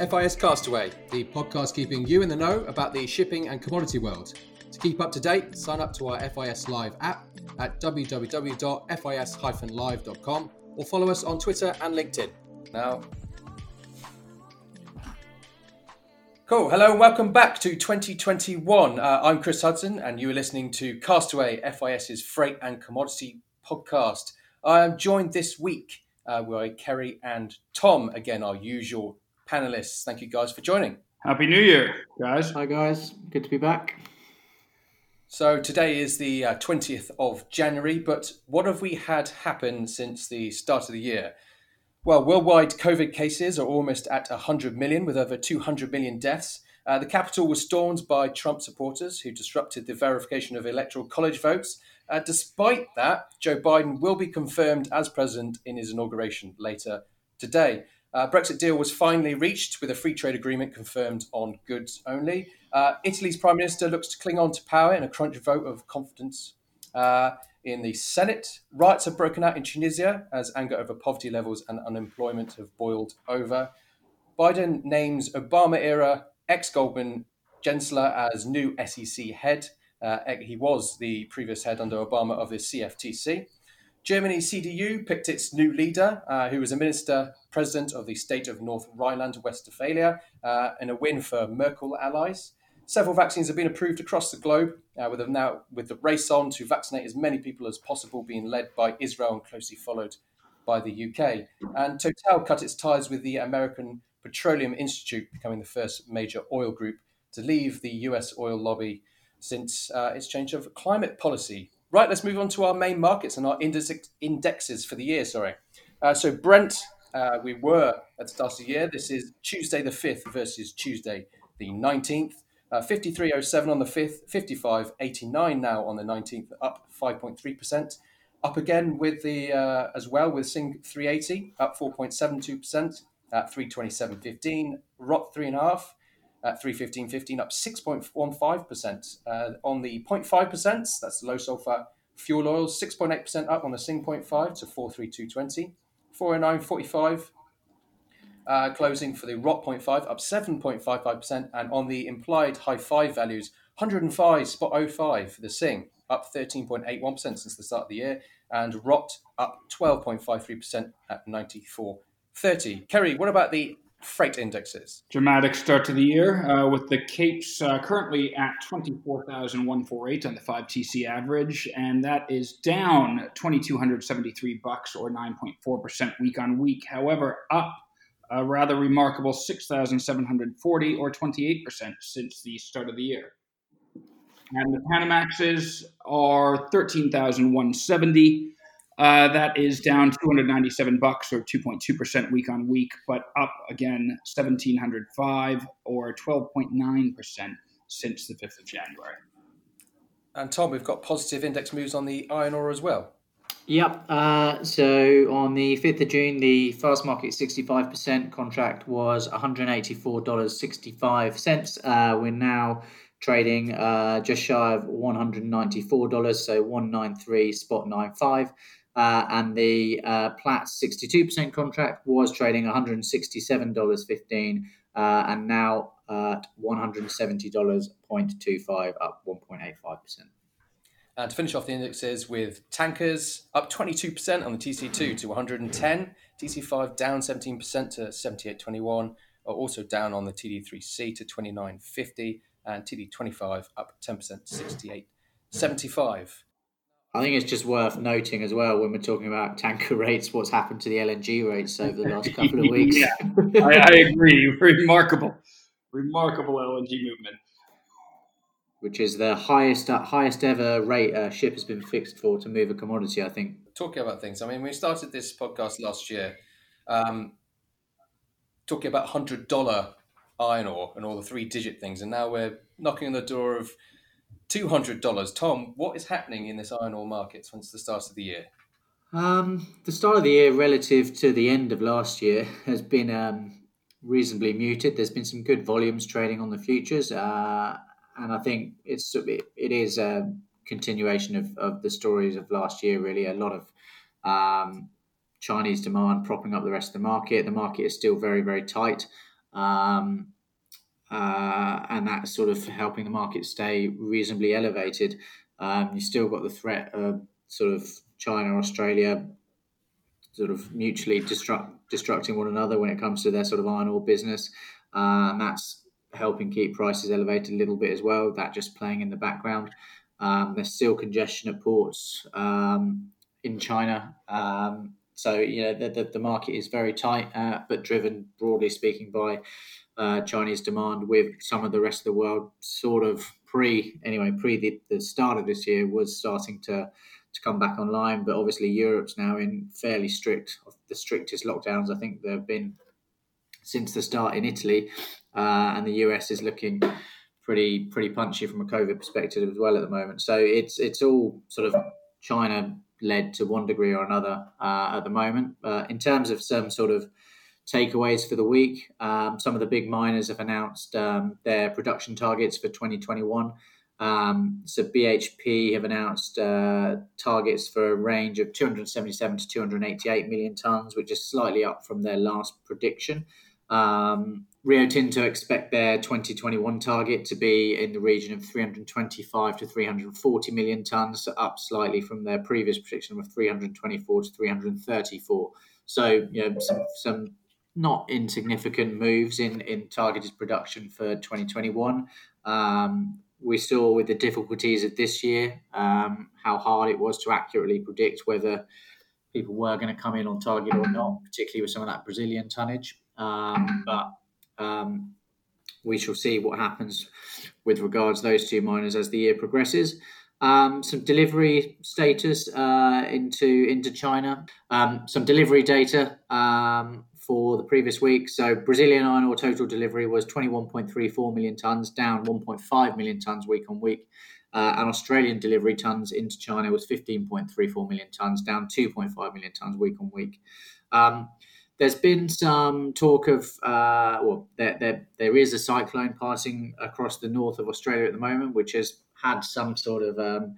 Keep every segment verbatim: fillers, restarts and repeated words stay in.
F I S Castaway, the podcast keeping you in the know about the shipping and commodity world. To keep up to date, sign up to our F I S Live app at w w w dot f i s dash live dot com or follow us on Twitter and LinkedIn. Now, cool. Hello and welcome back to twenty twenty-one. Uh, I'm Chris Hudson and you are listening to Castaway, F I S's Freight and Commodity Podcast. I am joined this week uh, by Kerry and Tom, again, our usual panelists. Thank you guys for joining. Happy New Year, guys. Hi, guys. Good to be back. So today is the uh, twentieth of January, but what have we had happen since the start of the year? Well, worldwide COVID cases are almost at one hundred million, with over two hundred million deaths. Uh, the capital was stormed by Trump supporters who disrupted the verification of electoral college votes. Uh, despite that, Joe Biden will be confirmed as president in his inauguration later today. Uh, Brexit deal was finally reached with a free trade agreement confirmed on goods only. Uh, Italy's prime minister looks to cling on to power in a crunch vote of confidence. Uh, In the Senate, riots have broken out in Tunisia as anger over poverty levels and unemployment have boiled over. Biden names Obama-era ex-Goldman Gensler as new S E C head. Uh, he was the previous head under Obama of the C F T C. Germany's C D U picked its new leader, uh, who was a minister president of the state of North Rhine-Westphalia, uh, in a win for Merkel allies. Several vaccines have been approved across the globe, uh, with, now, with the race on to vaccinate as many people as possible being led by Israel and closely followed by the U K. And Total cut its ties with the American Petroleum Institute, becoming the first major oil group to leave the U S oil lobby since uh, its change of climate policy. Right, let's move on to our main markets and our index- indexes for the year. Sorry. Uh, so Brent, uh, we were at the start of the year. This is Tuesday the fifth versus Tuesday the nineteenth. Uh, fifty-three oh seven on the fifth, fifty-five eighty-nine now on the nineteenth, up five point three percent. Up again with the uh, as well with Sing three eighty, up four point seven two percent at three twenty-seven fifteen. Rot three point five at three fifteen fifteen, up six point one five percent. Uh, on the zero point five percent, that's low sulfur fuel oil, six point eight percent up on the Sing zero point five to four thirty-two twenty. four oh nine forty-five. Uh, closing for the Rot zero point five up seven point five five percent, and on the implied high five values, one oh five point oh five for the Sing up thirteen point eight one percent since the start of the year, and Rot up twelve point five three percent at ninety-four thirty. Kerry, what about the freight indexes? Dramatic start to the year uh, with the Capes uh, currently at twenty-four thousand one hundred forty-eight on the five T C average, and that is down two thousand two hundred seventy-three bucks or nine point four percent week on week. However, up a rather remarkable six thousand seven hundred forty or twenty-eight percent since the start of the year. And the Panamaxes are thirteen thousand one hundred seventy. Uh, that is down two hundred ninety-seven bucks or two point two percent week on week, but up again one thousand seven hundred five or twelve point nine percent since the fifth of January. And Tom, we've got positive index moves on the iron ore as well. Yep. Uh, so on the fifth of June, the fast market sixty-five percent contract was one hundred eighty-four dollars and sixty-five cents. Uh, we're now trading uh, just shy of one hundred ninety-four dollars, so one ninety-three point nine five. Uh, and the uh, Platts sixty-two percent contract was trading one hundred sixty-seven dollars and fifteen cents uh, and now at one hundred seventy dollars and twenty-five cents, up one point eight five percent. And to finish off the indexes with tankers up twenty-two percent on the T C two to one hundred ten, T C five down seventeen percent to seventy-eight twenty-one, also down on the T D three C to twenty-nine fifty, and T D twenty-five up ten percent to sixty-eight seventy-five. I think it's just worth noting as well when we're talking about tanker rates, what's happened to the L N G rates over the last couple of weeks. Yeah, I, I agree. Remarkable, remarkable L N G movement, which is the highest uh, highest ever rate a ship has been fixed for to move a commodity, I think. Talking about things, I mean, we started this podcast last year um, talking about one hundred dollars iron ore and all the three-digit things, and now we're knocking on the door of two hundred dollars. Tom, what is happening in this iron ore market since the start of the year? Um, the start of the year relative to the end of last year has been um, reasonably muted. There's been some good volumes trading on the futures, uh, and I think it's it is a continuation of, of the stories of last year, really. A lot of um, Chinese demand propping up the rest of the market. The market is still very, very tight. um, uh, and that's sort of helping the market stay reasonably elevated. Um, you've still got the threat of sort of China, Australia sort of mutually destruct, destructing one another when it comes to their sort of iron ore business. Um, that's helping keep prices elevated a little bit as well, that just playing in the background. Um, there's still congestion at ports um, in China. Um, so, you know, the, the, the market is very tight, uh, but driven, broadly speaking, by uh, Chinese demand, with some of the rest of the world sort of pre, anyway, pre the, the start of this year was starting to to come back online. But obviously Europe's now in fairly strict, the strictest lockdowns I think there have been since the start in Italy. Uh, and the U S is looking pretty pretty punchy from a COVID perspective as well at the moment. So it's it's all sort of China-led to one degree or another uh, at the moment. Uh, in terms of some sort of takeaways for the week, um, some of the big miners have announced um, their production targets for twenty twenty-one. Um, so B H P have announced uh, targets for a range of two hundred seventy-seven to two hundred eighty-eight million tonnes, which is slightly up from their last prediction. Um, Rio Tinto expect their twenty twenty-one target to be in the region of three hundred twenty-five to three hundred forty million tonnes, so up slightly from their previous prediction of three hundred twenty-four to three hundred thirty-four. So, you know, some, some not insignificant moves in, in targeted production for twenty twenty-one. Um, we saw with the difficulties of this year, um, how hard it was to accurately predict whether people were going to come in on target or not, particularly with some of that Brazilian tonnage. Um, but Um, we shall see what happens with regards to those two miners as the year progresses. Um, some delivery status uh, into into China. Um, some delivery data um, for the previous week. So Brazilian iron ore total delivery was twenty-one point three four million tonnes, down one point five million tonnes week on week. Uh, and Australian delivery tonnes into China was fifteen point three four million tonnes, down two point five million tonnes week on week. Um, There's been some talk of, uh, well, there, there there is a cyclone passing across the north of Australia at the moment, which has had some sort of, um,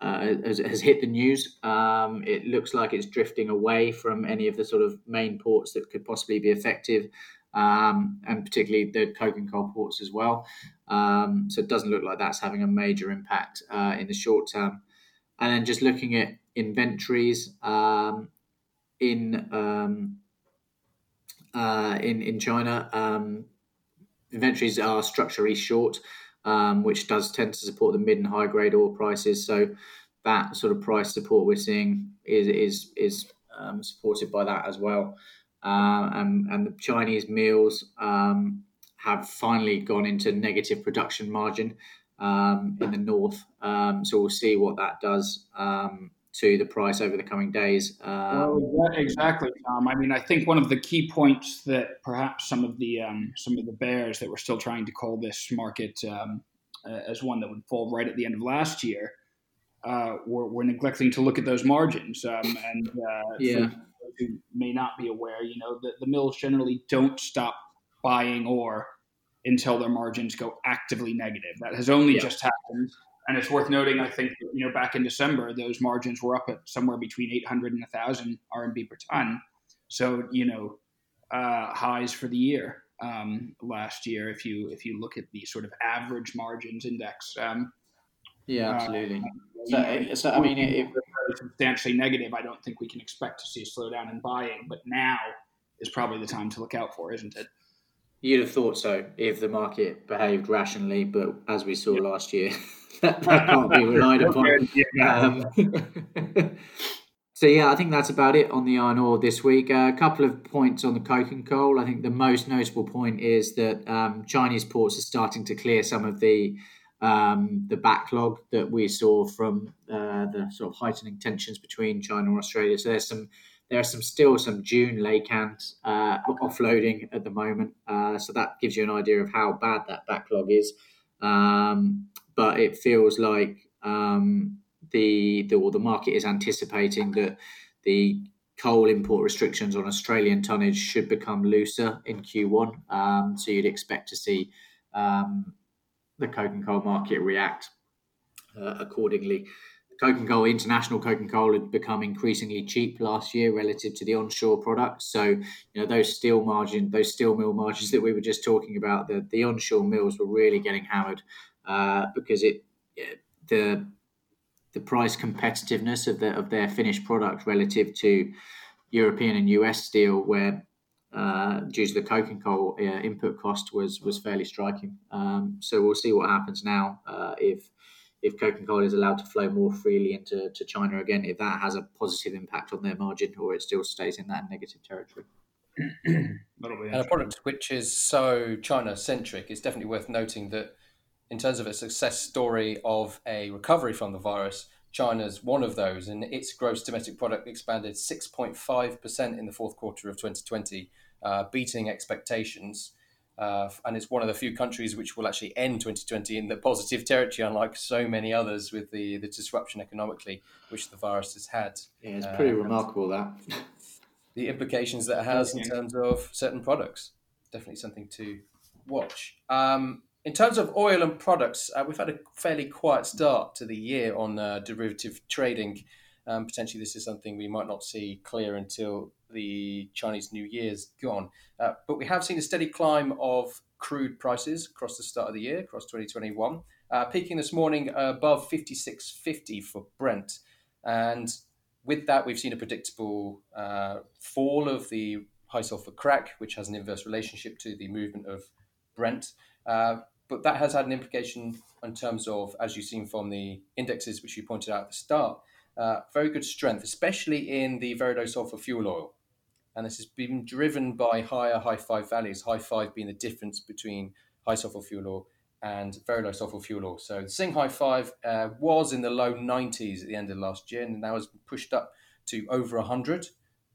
uh, has, has hit the news. Um, it looks like it's drifting away from any of the sort of main ports that could possibly be effective, um, and particularly the coking and coal ports as well. Um, so it doesn't look like that's having a major impact uh, in the short term. And then just looking at inventories um, in... Um, Uh, in, in China, um, inventories are structurally short, um, which does tend to support the mid and high grade oil prices. So that sort of price support we're seeing is is is um, supported by that as well. Uh, and, and the Chinese mills um, have finally gone into negative production margin um, in the north. Um, so we'll see what that does Um, to the price over the coming days. Um, well, exactly, Tom. I mean, I think one of the key points that perhaps some of the um, some of the bears that were still trying to call this market um, uh, as one that would fall right at the end of last year uh, were, were neglecting to look at those margins. Um, and uh, yeah. For those who may not be aware, you know, the, the mills generally don't stop buying ore until their margins go actively negative. That has only yeah. just happened. And it's worth noting, I think, you know, back in December, those margins were up at somewhere between eight hundred and one thousand R M B per ton. So, you know, uh, highs for the year um, last year, if you if you look at the sort of average margins index. Um, yeah, absolutely. Uh, so, so, I mean, it, it was substantially negative. I don't think we can expect to see a slowdown in buying, but now is probably the time to look out for, isn't it? You'd have thought so if the market behaved rationally, but as we saw yeah. last year, that, that can't be relied upon. Um, so, yeah, I think that's about it on the iron ore this week. Uh, a couple of points on the coking coal. I think the most noticeable point is that um, Chinese ports are starting to clear some of the um, the backlog that we saw from uh, the sort of heightening tensions between China and Australia. So there's some There are some still some June laycans uh, offloading at the moment, uh, so that gives you an idea of how bad that backlog is. Um, but it feels like um, the the, well, the market is anticipating that the coal import restrictions on Australian tonnage should become looser in Q one. Um, so you'd expect to see um, the coking coal market react uh, accordingly. Coca-Cola, international Coca-Cola had become increasingly cheap last year relative to the onshore products. So, you know, those steel margin, those steel mill margins that we were just talking about, the, the onshore mills were really getting hammered uh, because it the the price competitiveness of the, of their finished product relative to European and U S steel, where uh, due to the Coca-Cola uh, input cost was was fairly striking. Um, so we'll see what happens now uh, if. If Coca-Cola is allowed to flow more freely into to China again, if that has a positive impact on their margin, or it still stays in that negative territory. And a product which is so China-centric, it's definitely worth noting that in terms of a success story of a recovery from the virus, China's one of those, and its gross domestic product expanded six point five percent in the fourth quarter of twenty twenty, uh, beating expectations. Uh, and it's one of the few countries which will actually end twenty twenty in the positive territory, unlike so many others with the, the disruption economically which the virus has had. Yeah, it's pretty uh, remarkable, that. The implications that it has in terms of certain products. Definitely something to watch. Um, in terms of oil and products, uh, we've had a fairly quiet start to the year on uh, derivative trading. Um, potentially this is something we might not see clear until the Chinese New Year's gone. Uh, but we have seen a steady climb of crude prices across the start of the year, across twenty twenty-one, uh, peaking this morning above fifty-six fifty for Brent. And with that, we've seen a predictable uh, fall of the high sulfur crack, which has an inverse relationship to the movement of Brent. Uh, but that has had an implication in terms of, as you've seen from the indexes, which you pointed out at the start, uh, very good strength, especially in the very low sulfur fuel oil. And this has been driven by higher high five values, high five being the difference between high sulfur fuel oil and very low sulfur fuel oil. So the Sing high five uh, was in the low nineties at the end of last year and now has been pushed up to over one hundred,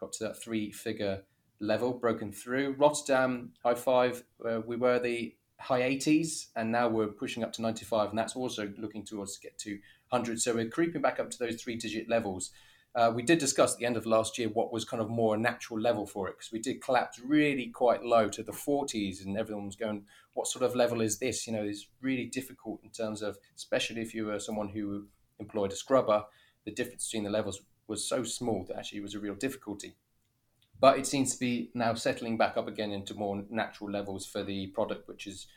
got to that three-figure level, broken through. Rotterdam high five, uh, we were the high eighties and now we're pushing up to ninety-five, and that's also looking towards to get to one hundred. So we're creeping back up to those three-digit levels. Uh, we did discuss at the end of last year what was kind of more a natural level for it, because we did collapse really quite low to the forties and everyone was going, what sort of level is this? You know, it's really difficult in terms of, especially if you were someone who employed a scrubber, the difference between the levels was so small that actually it was a real difficulty. But it seems to be now settling back up again into more natural levels for the product, which is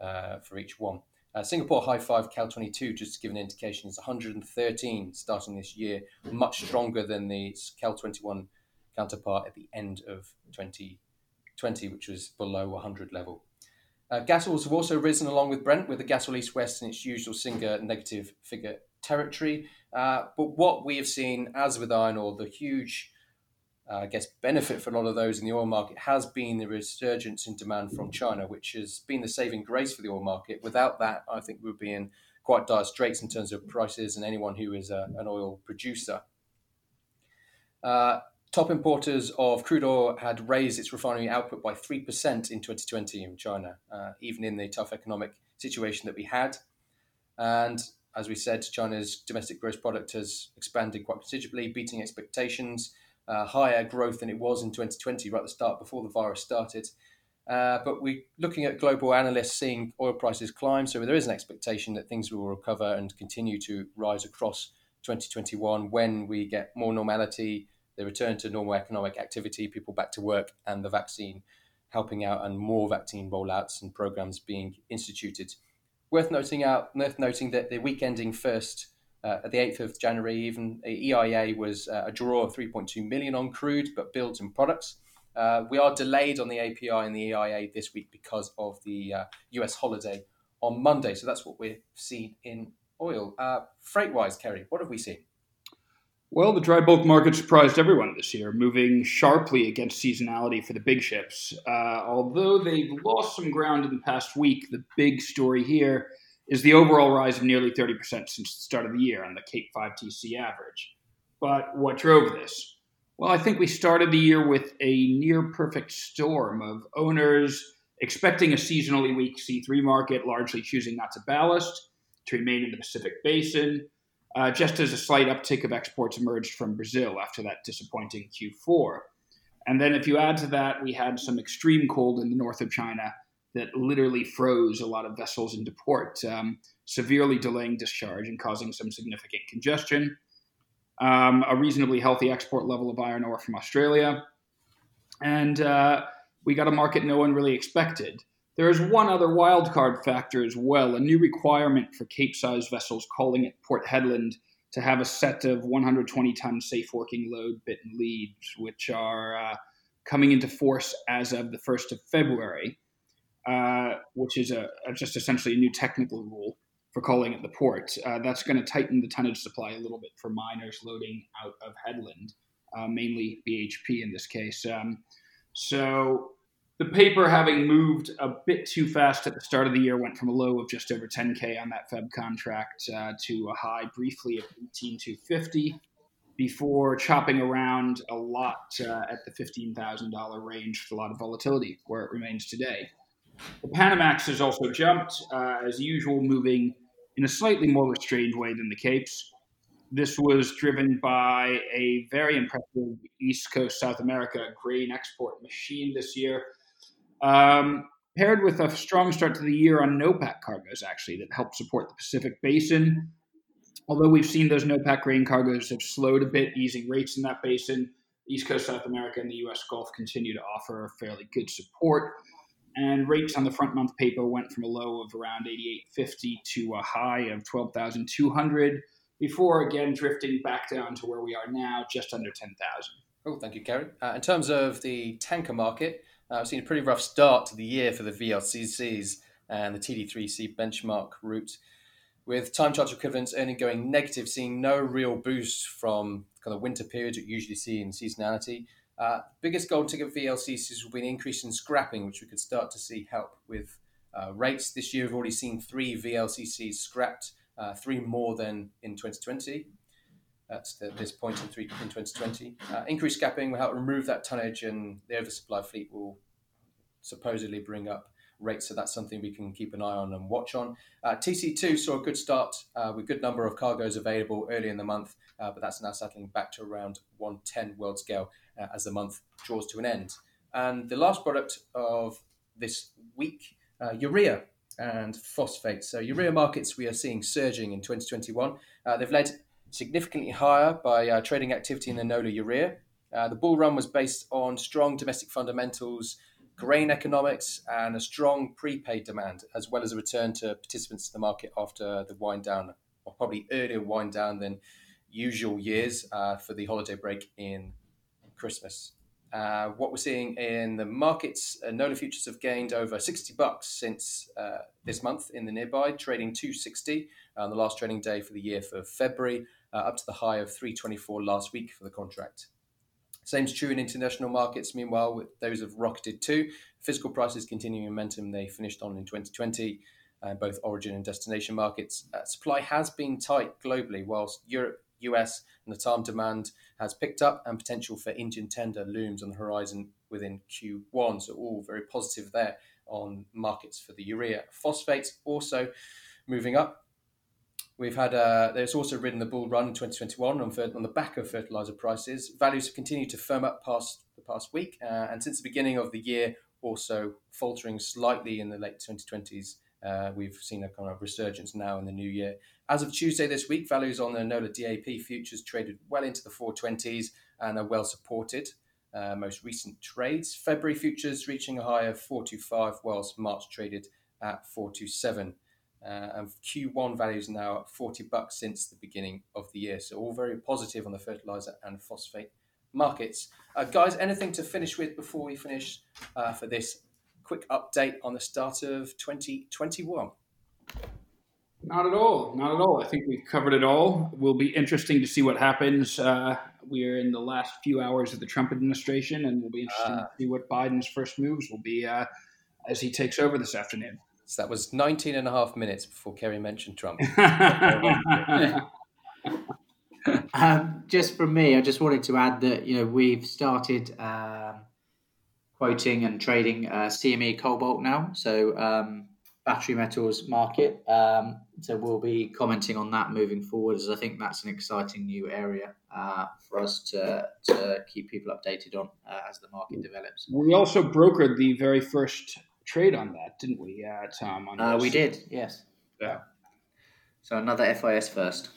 uh, for each one. Uh, Singapore High five C A L twenty-two, just to give an indication, is one hundred thirteen starting this year, much stronger than the C A L twenty-one counterpart at the end of twenty twenty, which was below one hundred level. Uh, gas oils have also risen along with Brent, with the Gas Oil East West in its usual single negative figure territory. Uh, but what we have seen, as with iron ore, the huge, uh, I guess, benefit for a lot of those in the oil market has been the resurgence in demand from China, which has been the saving grace for the oil market. Without that, I think we'd be in quite dire straits in terms of prices and anyone who is a, an oil producer. Uh, top importers of crude oil had raised its refinery output by three percent in twenty twenty in China, uh, even in the tough economic situation that we had. And as we said, China's domestic gross product has expanded quite considerably, beating expectations. Uh, higher growth than it was in twenty twenty, right at the start, before the virus started. Uh, but we're looking at global analysts seeing oil prices climb, so there is an expectation that things will recover and continue to rise across twenty twenty-one when we get more normality, the return to normal economic activity, people back to work, and the vaccine helping out and more vaccine rollouts and programs being instituted. Worth noting out, worth noting that the week ending first Uh, at the eighth of January, even E I A was uh, a draw of three point two million on crude, but builds and products. Uh, we are delayed on the A P I and the E I A this week because of the uh, U S holiday on Monday. So that's what we've seen in oil. Uh, freight-wise, Kerry, what have we seen? Well, the dry bulk market surprised everyone this year, moving sharply against seasonality for the big ships. Uh, although they've lost some ground in the past week, the big story here is the overall rise of nearly thirty percent since the start of the year on the Cape five T C average. But what drove this? Well, I think we started the year with a near-perfect storm of owners expecting a seasonally weak C three market, largely choosing not to ballast, to remain in the Pacific Basin, uh, just as a slight uptick of exports emerged from Brazil after that disappointing Q four. And then if you add to that, we had some extreme cold in the north of China that literally froze a lot of vessels into port. Um, severely delaying discharge and causing some significant congestion. Um, a reasonably healthy export level of iron ore from Australia. And uh, we got a market no one really expected. There is one other wildcard factor as well, a new requirement for Capesize vessels calling at Port Hedland to have a set of one hundred twenty ton safe working load bit and leads, which are uh, coming into force as of the first of February, uh, which is a, a just essentially a new technical rule for calling at the port. Uh, that's going to tighten the tonnage supply a little bit for miners loading out of Hedland, uh, mainly B H P in this case. Um, so the paper, having moved a bit too fast at the start of the year, went from a low of just over ten K on that Feb contract uh, to a high briefly of eighteen thousand two hundred fifty before chopping around a lot uh, at the fifteen thousand dollars range with a lot of volatility where it remains today. The Panamax has also jumped, uh, as usual, moving in a slightly more restrained way than the Capes. This was driven by a very impressive East Coast South America grain export machine this year. Um, paired with a strong start to the year on NOPAC cargoes, actually, that helped support the Pacific Basin. Although we've seen those NOPAC grain cargoes have slowed a bit, easing rates in that basin, East Coast South America and the U S Gulf continue to offer fairly good support. And rates on the front month paper went from a low of around eighty-eight fifty to a high of twelve thousand two hundred before, again, drifting back down to where we are now, just under ten thousand. Oh, thank you, Kerry. Uh, in terms of the tanker market, Uh, I've seen a pretty rough start to the year for the V L C Cs and the T D three C benchmark route, with time charter equivalents earning going negative, seeing no real boost from kind of winter periods that you usually see in seasonality. Uh, biggest gold ticket V L C Cs will be an increase in scrapping, which we could start to see help with uh, rates. This year, we've already seen three V L C Cs scrapped, uh, three more than in twenty twenty. That's the, this point in, three, in twenty twenty. Uh, increased scrapping will help remove that tonnage, and the oversupply fleet will supposedly bring up rates. So that's something we can keep an eye on and watch on. Uh, T C two saw a good start uh, with a good number of cargoes available early in the month, uh, but that's now settling back to around one ten world scale uh, as the month draws to an end. And the last product of this week, uh, urea and phosphate. So urea markets we are seeing surging in twenty twenty-one. Uh, they've led significantly higher by uh, trading activity in the Nola urea. Uh, the bull run was based on strong domestic fundamentals, grain economics, and a strong prepaid demand, as well as a return to participants to the market after the wind down, or probably earlier wind down than usual years uh, for the holiday break in Christmas. Uh, what we're seeing in the markets, uh, Nola futures have gained over sixty bucks since uh, this month in the nearby, trading two sixty on the last trading day for the year for February. Uh, up to the high of three twenty-four last week for the contract. Same's true in international markets. Meanwhile, with those have rocketed too. Physical prices continuing momentum they finished on in twenty twenty, uh, both origin and destination markets. Uh, supply has been tight globally, whilst Europe, U S, and the time demand has picked up, and potential for Indian tender looms on the horizon within Q one. So all very positive there on markets for the urea. Phosphates also moving up. We've had, uh, there's also ridden the bull run in twenty twenty-one on, fer- on the back of fertiliser prices. Values have continued to firm up past the past week, uh, and since the beginning of the year, also faltering slightly in the late twenty twenties. Uh, we've seen a kind of resurgence now in the new year. As of Tuesday this week, values on the Nola D A P futures traded well into the four twenties and are well supported. Uh, most recent trades, February futures reaching a high of four twenty-five, whilst March traded at four twenty-seven. Uh, and Q one values now at forty bucks since the beginning of the year. So all very positive on the fertiliser and phosphate markets. Uh, guys, anything to finish with before we finish uh, for this quick update on the start of twenty twenty-one? Not at all. Not at all. I think we've covered it all. It will be interesting to see what happens. Uh, we're in the last few hours of the Trump administration, and we'll be interested uh, to see what Biden's first moves will be uh, as he takes over this afternoon. So that was nineteen and a half minutes before Kerry mentioned Trump. um, just from me, I just wanted to add that, you know, we've started uh, quoting and trading uh, C M E cobalt now. So um, battery metals market. Um, so we'll be commenting on that moving forward, as I think that's an exciting new area uh, for us to, to keep people updated on uh, as the market develops. We also brokered the very first trade on that, didn't we, uh, Tom? On uh, we did, yes. Yeah. So another F I S first.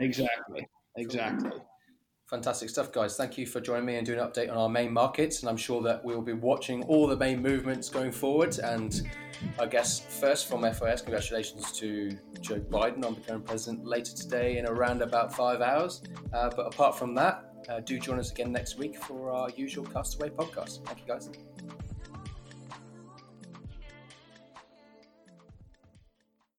Exactly, exactly. Fantastic stuff, guys. Thank you for joining me and doing an update on our main markets. And I'm sure that we'll be watching all the main movements going forward. And I guess first from F I S, congratulations to Joe Biden on becoming president later today in around about five hours. Uh, but apart from that, uh, do join us again next week for our usual Castaway podcast. Thank you, guys.